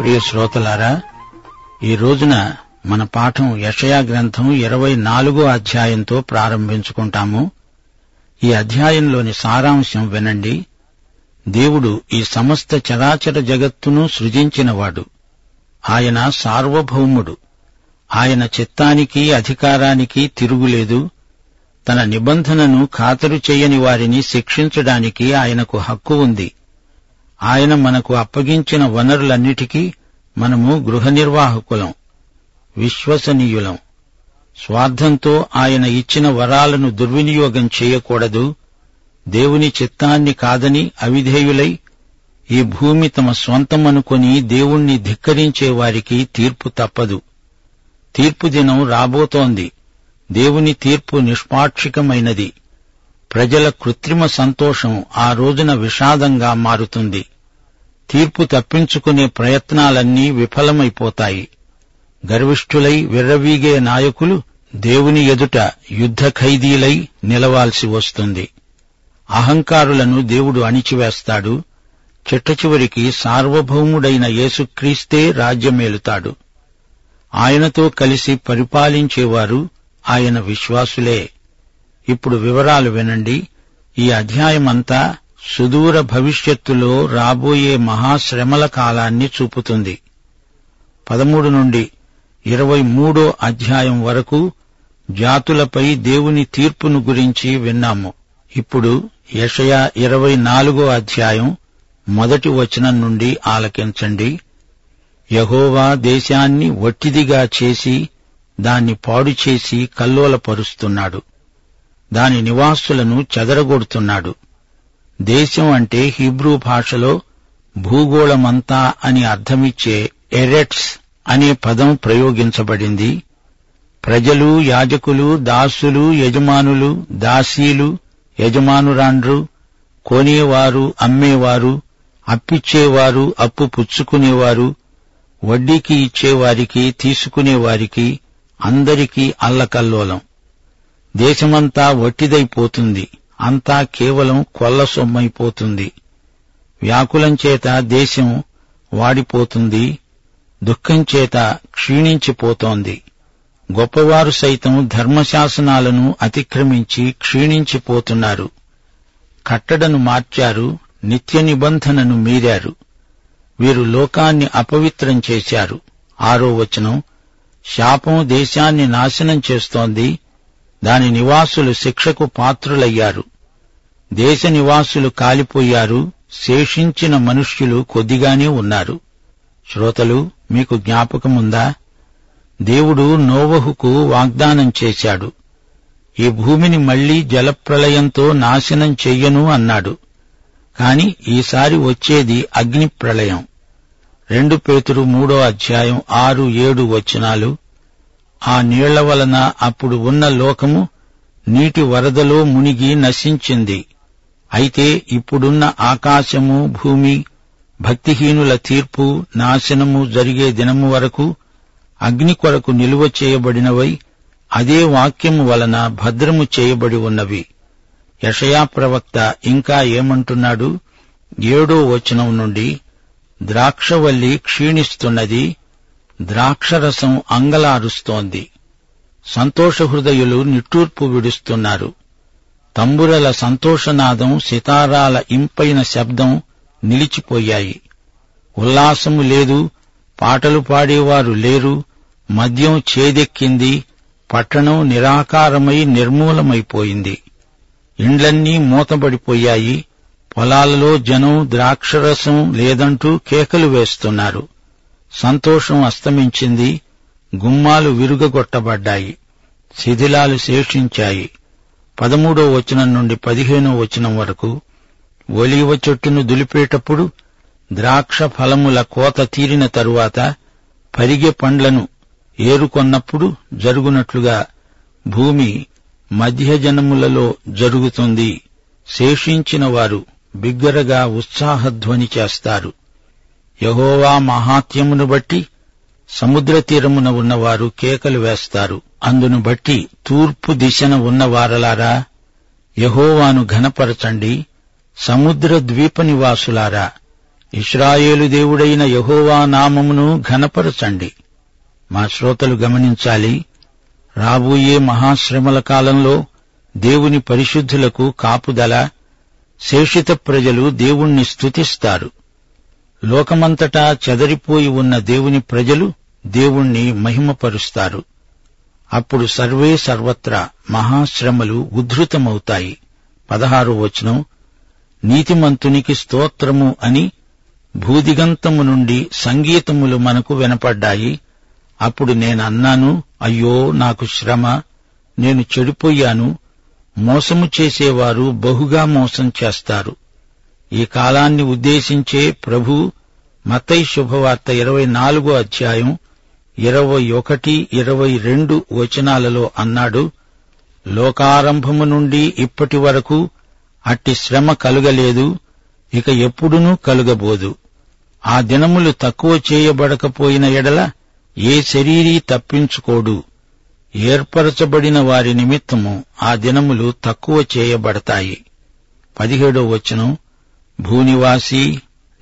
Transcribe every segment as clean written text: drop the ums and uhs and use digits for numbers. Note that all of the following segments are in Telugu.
ప్రియ శ్రోతలారా, ఈ రోజున మన పాఠం యెషయా గ్రంథం 24 అధ్యాయంతో ప్రారంభించుకుంటాము. ఈ అధ్యాయంలోని సారాంశం వినండి. దేవుడు ఈ సమస్త చరాచర జగత్తును సృజించినవాడు. ఆయన సార్వభౌముడు. ఆయన చిత్తానికి అధికారానికి తిరుగులేదు. తన నిబంధనను ఖాతరు చేయని వారిని శిక్షించడానికి ఆయనకు హక్కు ఉంది. ఆయన మనకు అప్పగించిన వనరులన్నిటికీ మనము గృహ నిర్వాహకులం, విశ్వసనీయులం. స్వార్థంతో ఆయన ఇచ్చిన వరాలను దుర్వినియోగం చేయకూడదు. దేవుని చిత్తాన్ని కాదని అవిధేయులై ఈ భూమి తమ స్వంతం అనుకుని దేవుణ్ణి ధిక్కరించేవారికి తీర్పు తప్పదు. తీర్పు దినం రాబోతోంది. దేవుని తీర్పు నిష్పాక్షికమైనది. ప్రజల కృత్రిమ సంతోషం ఆ రోజున విషాదంగా మారుతుంది. తీర్పు తప్పించుకునే ప్రయత్నాలన్నీ విఫలమైపోతాయి. గర్విష్ఠులై విర్రవీగే నాయకులు దేవుని ఎదుట యుద్ధ ఖైదీలై నిలవాల్సి వస్తుంది. అహంకారులను దేవుడు అణిచివేస్తాడు. చిట్టచివరికి సార్వభౌముడైన యేసుక్రీస్తే రాజ్యమేలుతాడు. ఆయనతో కలిసి పరిపాలించేవారు ఆయన విశ్వాసులే. ఇప్పుడు వివరాలు వినండి. ఈ అధ్యాయమంతా సుదూర భవిష్యత్తులో రాబోయే మహాశ్రమల కాలాన్ని చూపుతుంది. 13 నుండి 23 అధ్యాయం వరకు జాతులపై దేవుని తీర్పును గురించి విన్నాము. ఇప్పుడు యెషయా 24 అధ్యాయం మొదటి వచనం నుండి ఆలకించండి. యెహోవా దేశాన్ని వట్టిదిగా చేసి దాన్ని పాడుచేసి కల్లోలపరుస్తున్నాడు. దాని నివాసులను చెదరగొడుతున్నాడు. దేశం అంటే హీబ్రూ భాషలో భూగోళమంతా అని అర్థమిచ్చే ఎరెట్స్ అనే పదం ప్రయోగించబడింది. ప్రజలు, యాజకులు, దాసులు, యజమానులు, దాసీలు, యజమానురాండ్రు, కొనేవారు, అమ్మేవారు, అప్పిచ్చేవారు, అప్పు పుచ్చుకునేవారు, వడ్డీకి ఇచ్చేవారికి, తీసుకునేవారికి, అందరికీ అల్లకల్లోలం. దేశమంతా వట్టిదైపోతుంది. అంతా కేవలం కొల్ల సొమ్మైపోతుంది. వ్యాకులంచేత దేశం వాడిపోతుంది. దుఃఖంచేత క్షీణించిపోతోంది. గొప్పవారు సైతం ధర్మశాసనాలను అతిక్రమించి క్షీణించిపోతున్నారు. కట్టడను మార్చారు. నిత్య నిబంధనను మీరారు. వీరు లోకాన్ని అపవిత్రం చేశారు. 6వ వచనం. శాపం దేశాన్ని నాశనం చేస్తోంది. దాని నివాసులు శిక్షకు పాత్రులయ్యారు. దేశ నివాసులు కాలిపోయారు. శేషించిన మనుష్యులు కొద్దిగానే ఉన్నారు. శ్రోతలు, మీకు జ్ఞాపకముందా? దేవుడు నోవహుకు వాగ్దానం చేశాడు. ఈ భూమిని మళ్లీ జలప్రళయంతో నాశనం చెయ్యను అన్నాడు. కాని ఈసారి వచ్చేది అగ్నిప్రళయం. 2 పేతురు 3 అధ్యాయం 6-7 వచనాలు. ఆ నీళ్ల వలన అప్పుడు ఉన్న లోకము నీటి వరదలో మునిగి నశించింది. అయితే ఇప్పుడున్న ఆకాశము, భూమి భక్తిహీనుల తీర్పు, నాశనము జరిగే దినము వరకు అగ్ని కొరకు నిలువ చేయబడినవై అదే వాక్యము వలన భద్రము చేయబడి ఉన్నవి. యెషయా ప్రవక్త ఇంకా ఏమంటున్నాడు? 7వ వచనం నుండి. ద్రాక్షవల్లి క్షీణిస్తున్నది. ద్రాక్షరసం అంగలారుస్తోంది. సంతోషహృదయులు నిట్టూర్పు విడుస్తున్నారు. తంబురల సంతోషనాదం, సితారాల ఇంపైన శబ్దం నిలిచిపోయాయి. ఉల్లాసము లేదు. పాటలు పాడేవారు లేరు. మద్యం చేదెక్కింది. పట్టణం నిరాకారమై నిర్మూలమైపోయింది. ఇండ్లన్నీ మూతబడిపోయాయి. పొలాలలో జనం ద్రాక్షరసం లేదంటూ కేకలు వేస్తున్నారు. సంతోషం అస్తమించింది. గుమ్మాలు విరుగగొట్టబడ్డాయి. శిథిలాలు శేషించాయి. 13వ వచనం నుండి 15వ వచనం వరకు. ఒలీవ చెట్టును దులిపేటప్పుడు ద్రాక్ష ఫలముల కోత తీరిన తరువాత పరిగె పండ్లను ఏరుకొన్నప్పుడు జరుగునట్లుగా భూమి మధ్యజనములలో జరుగుతుంది. శేషించిన వారు బిగ్గరగా ఉత్సాహధ్వని చేస్తారు. యెహోవా మహాత్యమును బట్టి సముద్ర తీరమున ఉన్నవారు కేకలు వేస్తారు. అందును బట్టి తూర్పు దిశన ఉన్నవారలారా యెహోవాను ఘనపరచండి. సముద్ర ద్వీప నివాసులారా ఇశ్రాయేలు దేవుడైన యెహోవా నామమును ఘనపరచండి. మా శ్రోతలు గమనించాలి, రాబోయే మహాశ్రమల కాలంలో దేవుని పరిశుద్ధులకు కాపుదల, శేషిత ప్రజలు దేవుణ్ణి స్తుతిస్తారు. లోకమంతటా చెదరిపోయి ఉన్న దేవుని ప్రజలు దేవుణ్ణి మహిమపరుస్తారు. అప్పుడు సర్వే సర్వత్రా మహాశ్రమలు ఉద్ధృతమవుతాయి. 16వ వచనం. నీతిమంతునికి స్తోత్రము అని భూదిగంతము నుండి సంగీతములు మనకు వినపడ్డాయి. అప్పుడు నేనన్నాను, అయ్యో నాకు శ్రమ, నేను చెడిపోయాను, మోసము చేసేవారు బహుగా మోసం చేస్తారు. ఈ కాలాన్ని ఉద్దేశించే ప్రభు మత్తయి శుభవార్త 24వ అధ్యాయం 21, 22 వచనాలలో అన్నాడు, లోకారంభము నుండి ఇప్పటి వరకు అట్టి శ్రమ కలుగలేదు, ఇక ఎప్పుడునూ కలుగబోదు. ఆ దినములు తక్కువ చేయబడకపోయిన ఎడల ఏ శరీరీ తప్పించుకోడు. ఏర్పరచబడిన వారి నిమిత్తము ఆ దినములు తక్కువ చేయబడతాయి. 17వ వచనం. భూనివాసీ,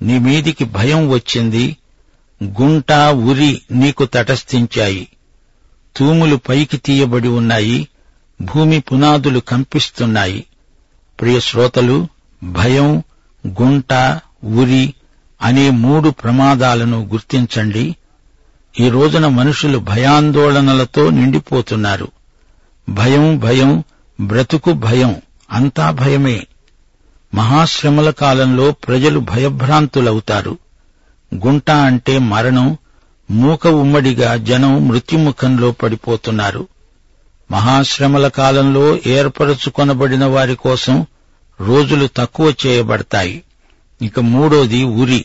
నీ మీదికి భయం వచ్చింది, గుంట ఉరి నీకు తటస్థించాయి, తూములు పైకి తీయబడి ఉన్నాయి, భూమి పునాదులు కంపిస్తున్నాయి. ప్రియ శ్రోతలు, భయం, గుంట, ఉరి అనే మూడు ప్రమాదాలను గుర్తించండి. ఈ రోజున మనుషులు భయాందోళనలతో నిండిపోతున్నారు. భయం భయం, బ్రతుకు భయం, అంతా భయమే. మహాశ్రమల కాలంలో ప్రజలు భయభ్రాంతులవుతారు. గుంట అంటే మరణం, మూక ఉమ్మడిగా జనం మృత్యుముఖంలో పడిపోతున్నారు. మహాశ్రమల కాలంలో ఏర్పరచుకొనబడిన వారి కోసం రోజులు తక్కువ చేయబడతాయి. ఇక మూడోది ఉరి.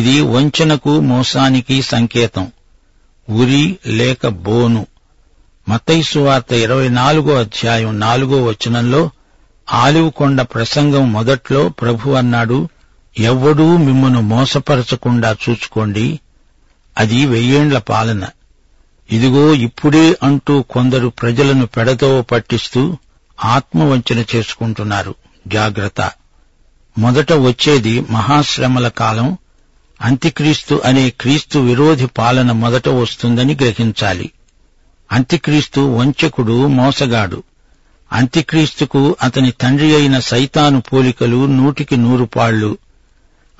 ఇది వంచనకు, మోసానికి సంకేతం. ఉరి లేక బోను. మత్తయి సువార్త 24వ అధ్యాయం 4వ వచనంలో ఆలివ్ కొండ ప్రసంగం మొదట్లో ప్రభు అన్నాడు, ఎవ్వడూ మిమ్మును మోసపరచకుండా చూచుకోండి. అది 1000 ఏళ్ల పాలన. ఇదిగో ఇప్పుడే అంటూ కొందరు ప్రజలను పెడతో పట్టిస్తూ ఆత్మవంచన చేసుకుంటున్నారు. జాగ్రత్త. మొదట వచ్చేది మహాశ్రమల కాలం. అంత్యక్రీస్తు అనే క్రీస్తు విరోధి పాలన మొదట వస్తుందని గ్రహించాలి. అంత్యక్రీస్తు వంచకుడు, మోసగాడు. అంత్యక్రీస్తుకు అతని తండ్రి అయిన సైతాను పోలికలు 100కి 100 పాళ్లు.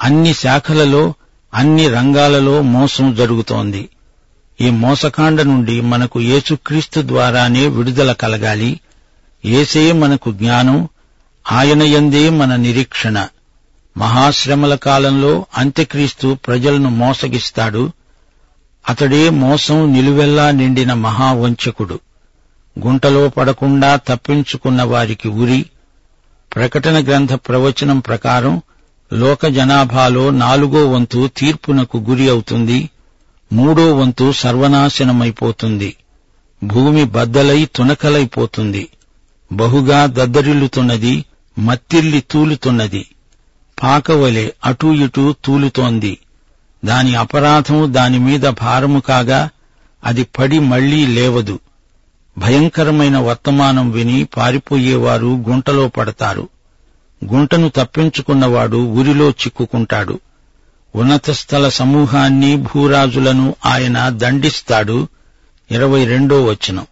అన్ని శాఖలలో, అన్ని రంగాలలో మోసం జరుగుతోంది. ఈ మోసకాండ నుండి మనకు యేసుక్రీస్తు ద్వారానే విడుదల కలగాలి. యేసే మనకు జ్ఞానం, ఆయనయందే మన నిరీక్షణ. మహాశ్రమల కాలంలో అంత్యక్రీస్తు ప్రజలను మోసగిస్తాడు. అతడే మోసం నిలువెల్లా నిండిన మహావంచకుడు. గుంటలో పడకుండా తప్పించుకున్న వారికి ఉరి. ప్రకటన గ్రంథ ప్రవచనం ప్రకారం లోక జనాభాలో 4వ వంతు తీర్పునకు గురి అవుతుంది. 3వ వంతు సర్వనాశనమైపోతుంది. భూమి బద్దలై తునకలైపోతుంది. బహుగా దద్దరిల్లుతున్నది, మత్తిల్లి తూలుతున్నది. పాకవలె అటూ ఇటూ తూలుతోంది. దాని అపరాధము దానిమీద భారము కాగా అది పడి మళ్లీ లేవదు. భయంకరమైన వర్తమానం విని పారిపోయేవారు గుంటలో పడతారు. గుంటను తప్పించుకున్నవాడు ఉరిలో చిక్కుకుంటాడు. ఉన్నత స్థల సమూహాన్ని, భూరాజులను ఆయన దండిస్తాడు. 22వ వచనం.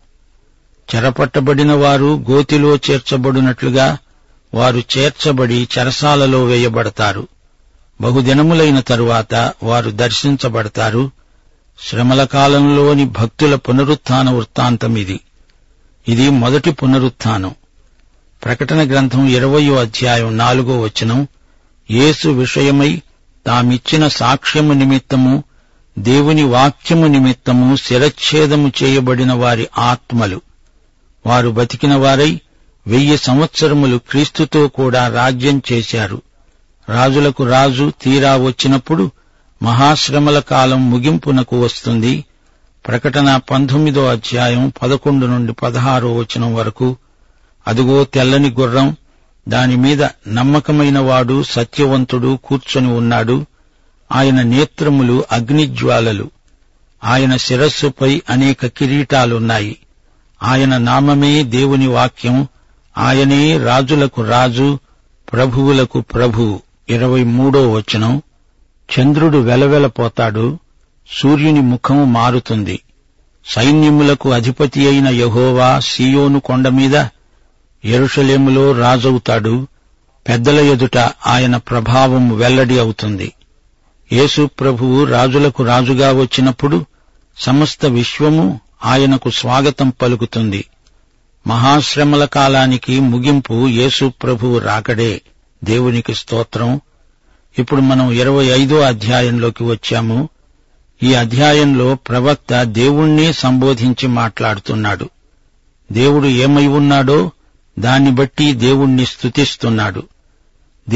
చెరపట్టబడిన వారు గోతిలో చేర్చబడినట్లుగా వారు చేర్చబడి చెరసాలలో వేయబడతారు. బహుదినములైన తరువాత వారు దర్శించబడతారు. శ్రమల కాలంలోని భక్తుల పునరుత్థాన వృత్తాంతమిది. ఇది మొదటి పునరుత్థానం. ప్రకటన గ్రంథం 20వ అధ్యాయం 4వ వచనం. యేసు విషయమై తామిచ్చిన సాక్ష్యము నిమిత్తము, దేవుని వాక్యము నిమిత్తము శిరచ్ఛేదము చేయబడిన వారి ఆత్మలు వారు బతికిన వారై 1000 సంవత్సరములు క్రీస్తుతో కూడా రాజ్యం చేశారు. రాజులకు రాజు తీరా వచ్చినప్పుడు మహాశ్రమల కాలం ముగింపునకు వస్తుంది. ప్రకటన 19:11-16 వరకు. అదుగో తెల్లని గుర్రం, దానిమీద నమ్మకమైన వాడు సత్యవంతుడు కూర్చొని ఉన్నాడు. ఆయన నేత్రములు అగ్నిజ్వాలలు, ఆయన శిరస్సుపై అనేక కిరీటాలున్నాయి. ఆయన నామమే దేవుని వాక్యం, ఆయనే రాజులకు రాజు, ప్రభువులకు ప్రభువు. 23వ వచనం. చంద్రుడు వెలవెలపోతాడు, సూర్యుని ముఖము మారుతుంది. సైన్యములకు అధిపతి అయిన యెహోవా సీయోను కొండమీద యెరూషలేములో రాజవుతాడు. పెద్దల ఎదుట ఆయన ప్రభావం వెల్లడి అవుతుంది. యేసు ప్రభువు రాజులకు రాజుగా వచ్చినప్పుడు సమస్త విశ్వము ఆయనకు స్వాగతం పలుకుతుంది. మహాశ్రమల కాలానికి ముగింపు యేసు ప్రభువు రాకడే. దేవునికి స్తోత్రం. ఇప్పుడు మనం 25వ అధ్యాయంలోకి వచ్చాము. ఈ అధ్యాయంలో ప్రవక్త దేవుణ్ణే సంబోధించి మాట్లాడుతున్నాడు. దేవుడు ఏమై ఉన్నాడో దాన్ని బట్టి దేవుణ్ణి స్తుతిస్తున్నాడు.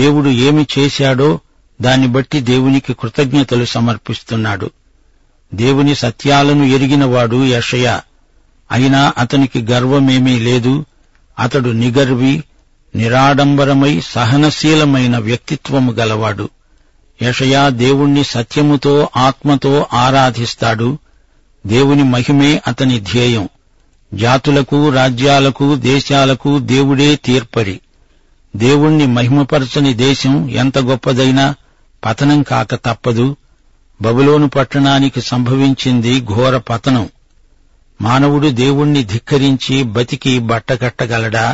దేవుడు ఏమి చేశాడో దాన్ని బట్టి దేవునికి కృతజ్ఞతలు సమర్పిస్తున్నాడు. దేవుని సత్యాలను ఎరిగినవాడు యెషయా. అయినా అతనికి గర్వమేమీ లేదు. అతడు నిగర్వి, నిరాడంబరమై సహనశీలమైన వ్యక్తిత్వము గలవాడు. యెషయా దేవుణ్ణి సత్యముతో ఆత్మతో ఆరాధిస్తాడు. దేవుని మహిమే అతని ధ్యేయం. జాతులకు, రాజ్యాలకు, దేశాలకు దేవుడే తీర్పరి. దేవుణ్ణి మహిమపరచని దేశం ఎంత గొప్పదైనా పతనం కాక తప్పదు. బబులోను పట్టణానికి సంభవించింది ఘోర పతనం. మానవుడు దేవుణ్ణి ధిక్కరించి బతికి బట్టకట్టగలడా?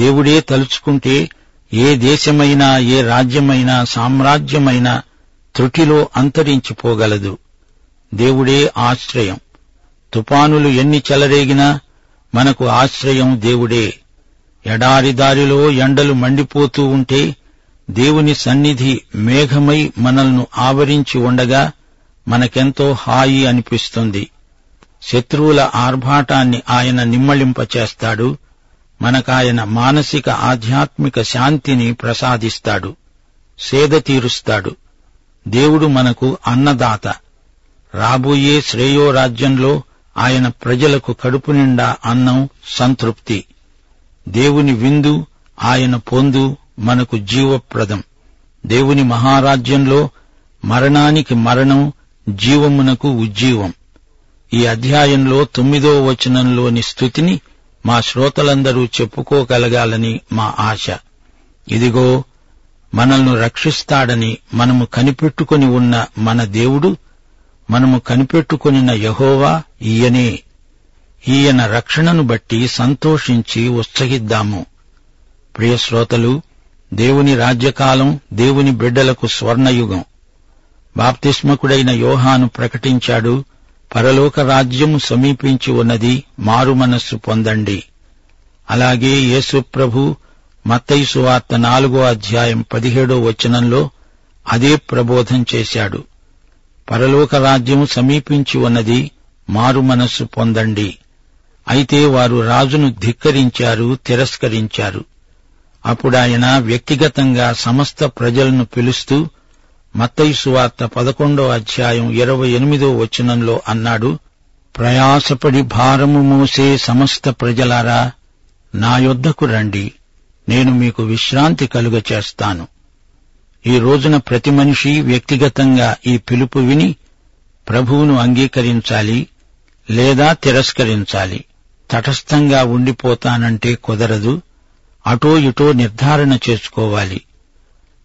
దేవుడే తలుచుకుంటే ఏ దేశమైనా, ఏ రాజ్యమైనా, సామ్రాజ్యమైనా త్రుటిలో అంతరించిపోగలదు. దేవుడే ఆశ్రయం. తుపానులు ఎన్ని చెలరేగినా మనకు ఆశ్రయం దేవుడే. ఎడారిదారిలో ఎండలు మండిపోతూ ఉంటే దేవుని సన్నిధి మేఘమై మనల్ను ఆవరించి ఉండగా మనకెంతో హాయి అనిపిస్తుంది. శత్రువుల ఆర్భాటాన్ని ఆయన నిమ్మళింపచేస్తాడు. మనకాయన మానసిక, ఆధ్యాత్మిక శాంతిని ప్రసాదిస్తాడు, సేద తీరుస్తాడు. దేవుడు మనకు అన్నదాత. రాబోయే శ్రేయోరాజ్యంలో ఆయన ప్రజలకు కడుపు నిండా అన్నం, సంతృప్తి. దేవుని విందు, ఆయన పొందు మనకు జీవప్రదం. దేవుని మహారాజ్యంలో మరణానికి మరణం, జీవమునకు ఉజ్జీవం. ఈ అధ్యాయంలో 9వ వచనంలోని స్తుతిని మా శ్రోతలందరూ చెప్పుకోగలగాలని మా ఆశ. ఇదిగో మనల్ని రక్షిస్తాడని మనము కనిపెట్టుకుని ఉన్న మన దేవుడు, మనము కనిపెట్టుకొనిన యెహోవా ఈయనే. ఈయన రక్షణను బట్టి సంతోషించి ఉత్సహిద్దాము. ప్రియశ్రోతలు, దేవుని రాజ్యకాలం దేవుని బిడ్డలకు స్వర్ణయుగం. బాప్తిస్మకుడైన యోహాను ప్రకటించాడు, పరలోక రాజ్యము సమీపించి ఉన్నది, మారుమనస్సు పొందండి. అలాగే యేసు ప్రభు మత్తయి సువార్త 4వ అధ్యాయం 17వ వచనంలో అదే ప్రబోధం చేశాడు. పరలోక రాజ్యము సమీపించి ఉన్నది, మారుమనస్సు పొందండి. అయితే వారు రాజును ధిక్కరించారు, తిరస్కరించారు. అప్పుడాయన వ్యక్తిగతంగా సమస్త ప్రజలను పిలుస్తూ మత్తయి సువార్త 11వ అధ్యాయం 28వ వచనంలో అన్నాడు, ప్రయాసపడి భారము మోసే సమస్త ప్రజలారా, నా యొద్దకు రండి, నేను మీకు విశ్రాంతి కలుగ చేస్తాను. ఈ రోజున ప్రతి మనిషి వ్యక్తిగతంగా ఈ పిలుపు విని ప్రభువును అంగీకరించాలి లేదా తిరస్కరించాలి. తటస్థంగా ఉండిపోతానంటే కుదరదు. అటో ఇటో నిర్ధారణ చేసుకోవాలి.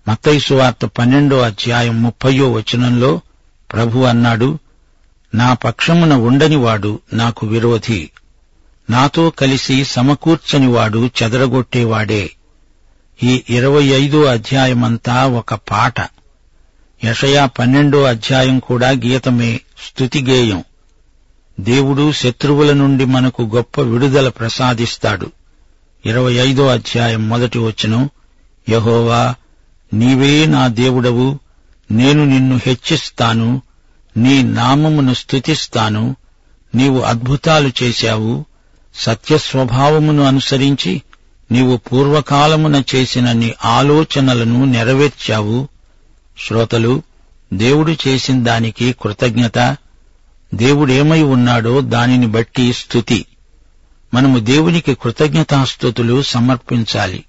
మత్తయి సువార్త 12వ అధ్యాయం 30వ వచనంలో ప్రభు అన్నాడు, నా పక్షమున ఉండనివాడు నాకు విరోధి, నాతో కలిసి సమకూర్చనివాడు చెదరగొట్టేవాడే. ఈ 25వ అధ్యాయమంతా ఒక పాట. యెషయా 12వ అధ్యాయం కూడా గీతమే, స్తుతిగేయం. దేవుడు శత్రువుల నుండి మనకు గొప్ప విడుదల ప్రసాదిస్తాడు. 25వ అధ్యాయం 1వ వచనం, యెహోవా నీవే నా దేవుడవు, నేను నిన్ను హెచ్చిస్తాను, నీ నామమును స్తుతిస్తాను, నీవు అద్భుతాలు చేశావు, సత్యస్వభావమును అనుసరించి నీవు పూర్వకాలమున చేసిన నీ ఆలోచనలను నెరవేర్చావు. శ్రోతలు, దేవుడు చేసిన దానికి కృతజ్ఞత, దేవుడేమై ఉన్నాడో దానిని బట్టి స్తుతి. మనము దేవునికి కృతజ్ఞతాస్తుతులు సమర్పించాలి.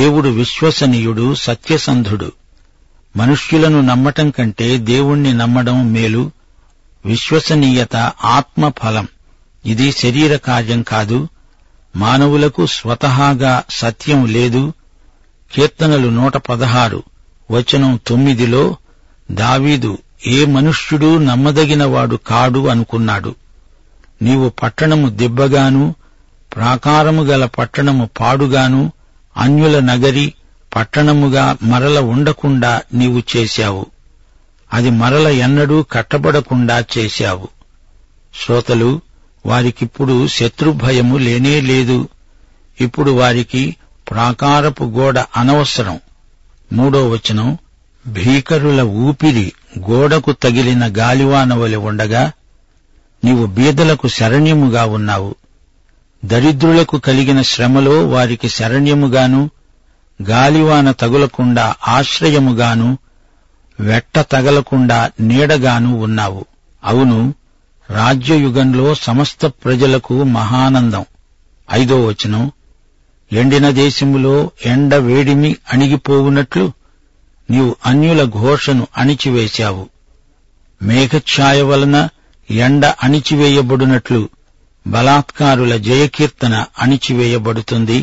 దేవుడు విశ్వసనీయుడు, సత్యసంధుడు. మనుష్యులను నమ్మటం కంటే దేవుణ్ణి నమ్మడం మేలు. విశ్వసనీయత ఆత్మఫలం, ఇది శరీర కార్యం కాదు. మానవులకు స్వతహాగా సత్యం లేదు. కీర్తనలు 116 వచనం 9లో దావీదు ఏ మనుష్యుడు నమ్మదగినవాడు కాడు అనుకున్నాడు. నీవు పట్టణము దిబ్బగాను, ప్రాకారము గల పట్టణము పాడుగాను, అన్యుల నగరి పట్టణముగా మరల ఉండకుండా నీవు చేశావు. అది మరల ఎన్నడూ కట్టబడకుండా చేశావు. శ్రోతలు, వారికిప్పుడు శత్రుభయము లేనేలేదు. ఇప్పుడు వారికి ప్రాకారపు గోడ అనవసరం. 3వ వచనం, భీకరుల ఊపిరి గోడకు తగిలిన గాలివానవలె ఉండగా నీవు బీదలకు శరణ్యముగా ఉన్నావు. దరిద్రులకు కలిగిన శ్రమలో వారికి శరణ్యముగాను, గాలివాన తగులకుండా ఆశ్రయముగాను, వెట్ట తగలకుండా నీడగాను ఉన్నావు. అవును, రాజ్యయుగంలో సమస్త ప్రజలకు మహానందం. 5వ వచనం, ఎండిన దేశములో ఎండ వేడిమి అణిగిపోవునట్లు నీవు అన్యుల ఘోషను అణిచివేశావు. మేఘఛాయ వలన ఎండ అణిచివేయబడినట్లు బలాత్కారుల జయకీర్తన అణిచివేయబడుతుంది.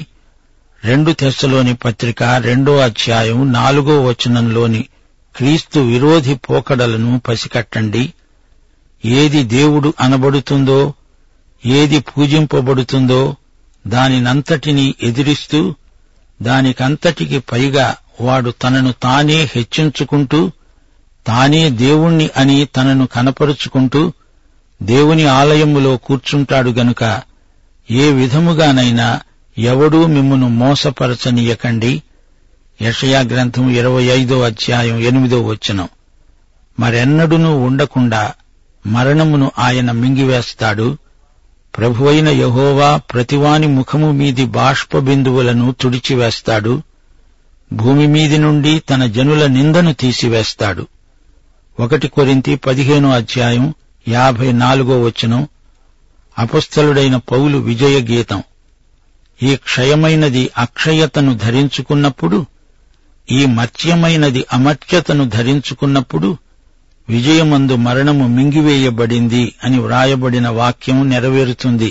2 థెస్సలోని పత్రిక 2వ అధ్యాయం 4వ వచనంలోని క్రీస్తు విరోధి పోకడలను పసికట్టండి. ఏది దేవుడు అనబడుతుందో, ఏది పూజింపబడుతుందో దానినంతటినీ ఎదిరిస్తూ, దానికంతటికి పైగా వాడు తనను తానే హెచ్చించుకుంటూ, తానే దేవుణ్ణి అని తనను కనపరుచుకుంటూ దేవుని ఆలయములో కూర్చుంటాడు గనుక ఏ విధముగానైనా ఎవడూ మిమ్మును మోసపరచనీయకండి. యెషయా గ్రంథం 25వ అధ్యాయం 8వ వచనం, మరెన్నడునూ ఉండకుండా మరణమును ఆయన మింగివేస్తాడు. ప్రభువైన యెహోవా ప్రతివాని ముఖము మీది బాష్ప బిందువులను తుడిచివేస్తాడు. భూమి మీది నుండి తన జనుల నిందను తీసివేస్తాడు. 1 కొరింథీ 15వ అధ్యాయం 54వ వచనం, అపొస్తలుడైన పౌలు విజయ గీతం. ఈ క్షయమైనది అక్షయతను ధరించుకున్నప్పుడు, ఈ మర్త్యమైనది అమర్త్యతను ధరించుకున్నప్పుడు విజయమందు మరణము మింగివేయబడింది అని వ్రాయబడిన వాక్యం నెరవేరుతుంది.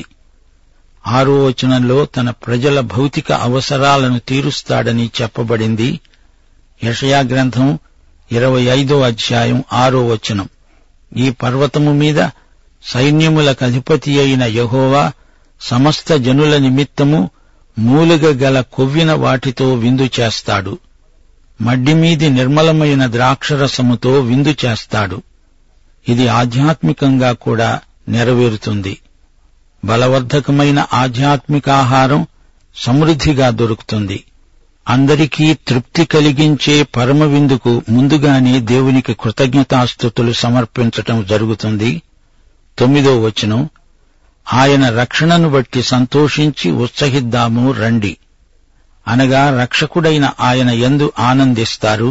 6వ వచనంలో తన ప్రజల భౌతిక అవసరాలను తీరుస్తాడని చెప్పబడింది. యెషయా గ్రంథం 25వ అధ్యాయం 6వ వచనం, ఈ పర్వతము మీద సైన్యములకు అధిపతి అయిన యెహోవా సమస్త జనుల నిమిత్తము మూలుగ గల కొవ్విన వాటితో విందు చేస్తాడు. మడ్డిమీది నిర్మలమైన ద్రాక్షరసముతో విందు చేస్తాడు. ఇది ఆధ్యాత్మికంగా కూడా నెరవేరుతుంది. బలవర్ధకమైన ఆధ్యాత్మికాహారం సమృద్ధిగా దొరుకుతుంది. అందరికీ తృప్తి కలిగించే పరమ విందుకు ముందుగానే దేవునికి కృతజ్ఞతాస్తుతులు సమర్పించటం జరుగుతుంది. 9వ వచనం, ఆయన రక్షణను బట్టి సంతోషించి ఉత్సహిద్దాము రండి. అనగా రక్షకుడైన ఆయన యందు ఆనందిస్తారు.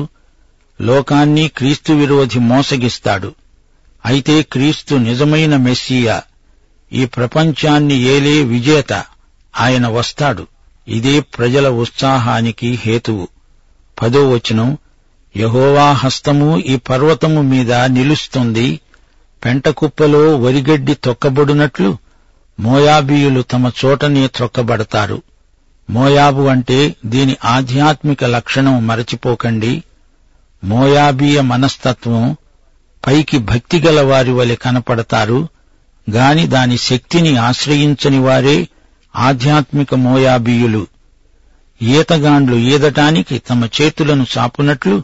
లోకాన్ని క్రీస్తు విరోధి మోసగిస్తాడు. అయితే క్రీస్తు నిజమైన మెస్సియా, ఈ ప్రపంచాన్ని ఏలే విజేత. ఆయన వస్తాడు. ఇదే ప్రజల ఉత్సాహానికి హేతువు. 10వ వచనం, యెహోవా హస్తము ఈ పర్వతము మీద నిలుస్తుంది. పెంటకుప్పలో వరిగడ్డి తొక్కబడినట్లు మోయాబీయులు తమ చోటనే త్రొక్కబడతారు. మోయాబు అంటే దీని ఆధ్యాత్మిక లక్షణం మరచిపోకండి. మోయాబీయ మనస్తత్వం, పైకి భక్తిగల వారి వలె కనపడతారు గాని దాని శక్తిని ఆశ్రయించని వారే ఆధ్యాత్మిక మోయాబీయులు. ఈతగాండ్లు ఈదటానికి తమ చేతులను చాపునట్లు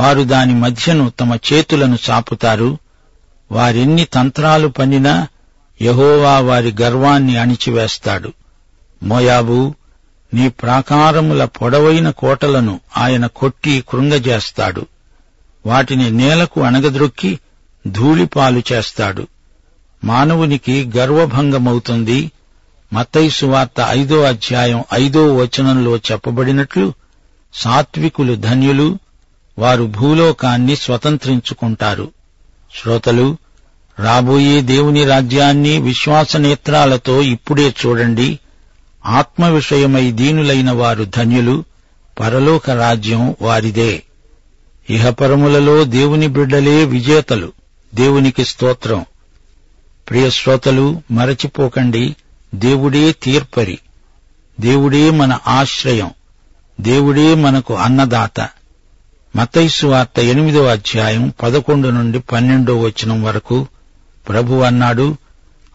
వారు దాని మధ్యను తమ చేతులను చాపుతారు. వారెన్ని తంత్రాలు పన్నినా యెహోవా వారి గర్వాన్ని అణిచివేస్తాడు. మోయాబు, నీ ప్రాకారముల పొడవైన కోటలను ఆయన కొట్టి కృంగజేస్తాడు. వాటిని నేలకు అణగద్రొక్కి ధూళిపాలు చేస్తాడు. మానవునికి గర్వభంగమవుతుంది. మత్తయి సువార్త 5వ అధ్యాయం 5వ వచనంలో చెప్పబడినట్లు, సాత్వికులు ధన్యులు, వారు భూలోకాన్ని స్వతంత్రించుకుంటారు. శ్రోతలు, రాబోయే దేవుని రాజ్యాన్ని విశ్వాసనేత్రాలతో ఇప్పుడే చూడండి. ఆత్మ విషయమై దీనులైన వారు ధన్యులు, పరలోక రాజ్యం వారిదే. ఇహపరములలో దేవుని బిడ్డలే విజేతలు. దేవునికి స్తోత్రం. ప్రియశ్రోతలు, మరచిపోకండి, దేవుడే తీర్పరి, దేవుడే మన ఆశ్రయం, దేవుడే మనకు అన్నదాత. మత్తయి సువార్త 8వ అధ్యాయం 11 నుండి 12వ వచనం వరకు ప్రభు అన్నాడు,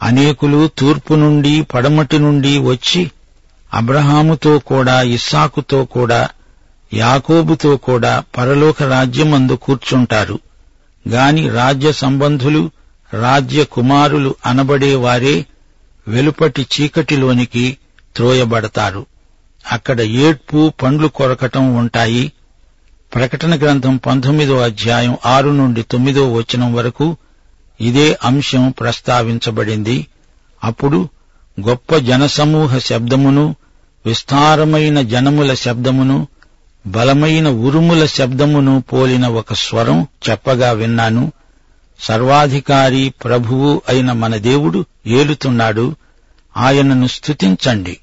అనేకులు తూర్పు నుండి పడమటి నుండి వచ్చి అబ్రహాముతో కూడా, ఇస్సాకుతో కూడా, యాకోబుతో కూడా పరలోక రాజ్యమందు కూర్చుంటారు. గాని రాజ్య సంబంధులు, రాజ్య కుమారులు అనబడేవారే వెలుపటి చీకటిలోనికి త్రోయబడతారు. అక్కడ ఏడ్పు, పండ్లు కొరకటం ఉంటాయి. ప్రకటన గ్రంథం 19వ అధ్యాయం 6 నుండి 9వ వచనం వరకు ఇదే అంశం ప్రస్తావించబడింది. అప్పుడు గొప్ప జనసమూహ శబ్దమును, విస్తారమైన జనముల శబ్దమును, బలమైన ఉరుముల శబ్దమును పోలిన ఒక స్వరం చెప్పగా విన్నాను, సర్వాధికారి ప్రభువు అయిన మన దేవుడు ఏలుతున్నాడు, ఆయనను స్తుతించండి.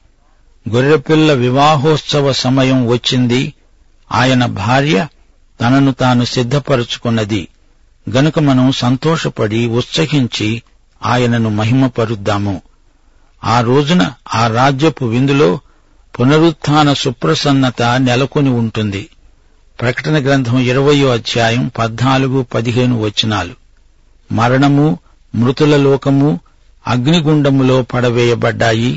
గొర్రెపిల్ల వివాహోత్సవ సమయం వచ్చింది, ఆయన భార్య తనను తాను సిద్ధపరుచుకున్నది. గనుక మనం సంతోషపడి ఉత్సహించి ఆయనను మహిమపరుద్దాము. ఆ రోజున ఆ రాజ్యపు విందులో పునరుత్థాన సుప్రసన్నత నెలకొని ఉంటుంది. ప్రకటన గ్రంథం 20వ అధ్యాయం 14, 15 వచనాలు. మరణము, మృతుల లోకము అగ్నిగుండములో పడవేయబడ్డాయి.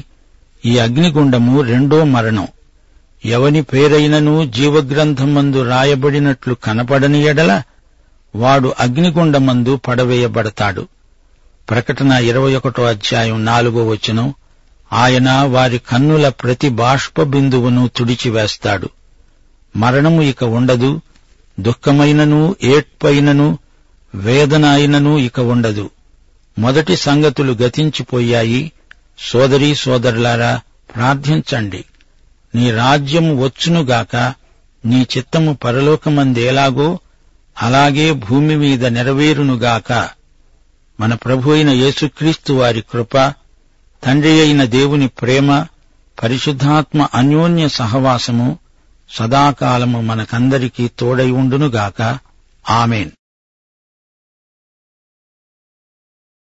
ఈ అగ్నిగుండము రెండో మరణం. ఎవని పేరైనను జీవగ్రంథమందు రాయబడినట్లు కనపడని ఎడల వాడు అగ్నిగుండమందు పడవేయబడతాడు. ప్రకటన 21వ అధ్యాయం 4వ వచనం. ఆయన వారి కన్నుల ప్రతి బాష్ప బిందువును తుడిచివేస్తాడు. మరణము ఇక ఉండదు, దుఃఖమైనను ఏడ్పైనను వేదన అయినను ఇక ఉండదు. మొదటి సంగతులు గతించిపోయాయి. సోదరీ సోదరులారా, ప్రార్థించండి. నీ రాజ్యము వచ్చునుగాక, నీ చిత్తము పరలోకమందేలాగో అలాగే భూమి మీద నెరవేరునుగాక. మన ప్రభు అయిన యేసుక్రీస్తు వారి కృప, తండ్రి అయిన దేవుని ప్రేమ, పరిశుద్ధాత్మ అన్యోన్య సహవాసము సదాకాలము మనకందరికీ తోడై ఉండునుగాక. ఆమేన్.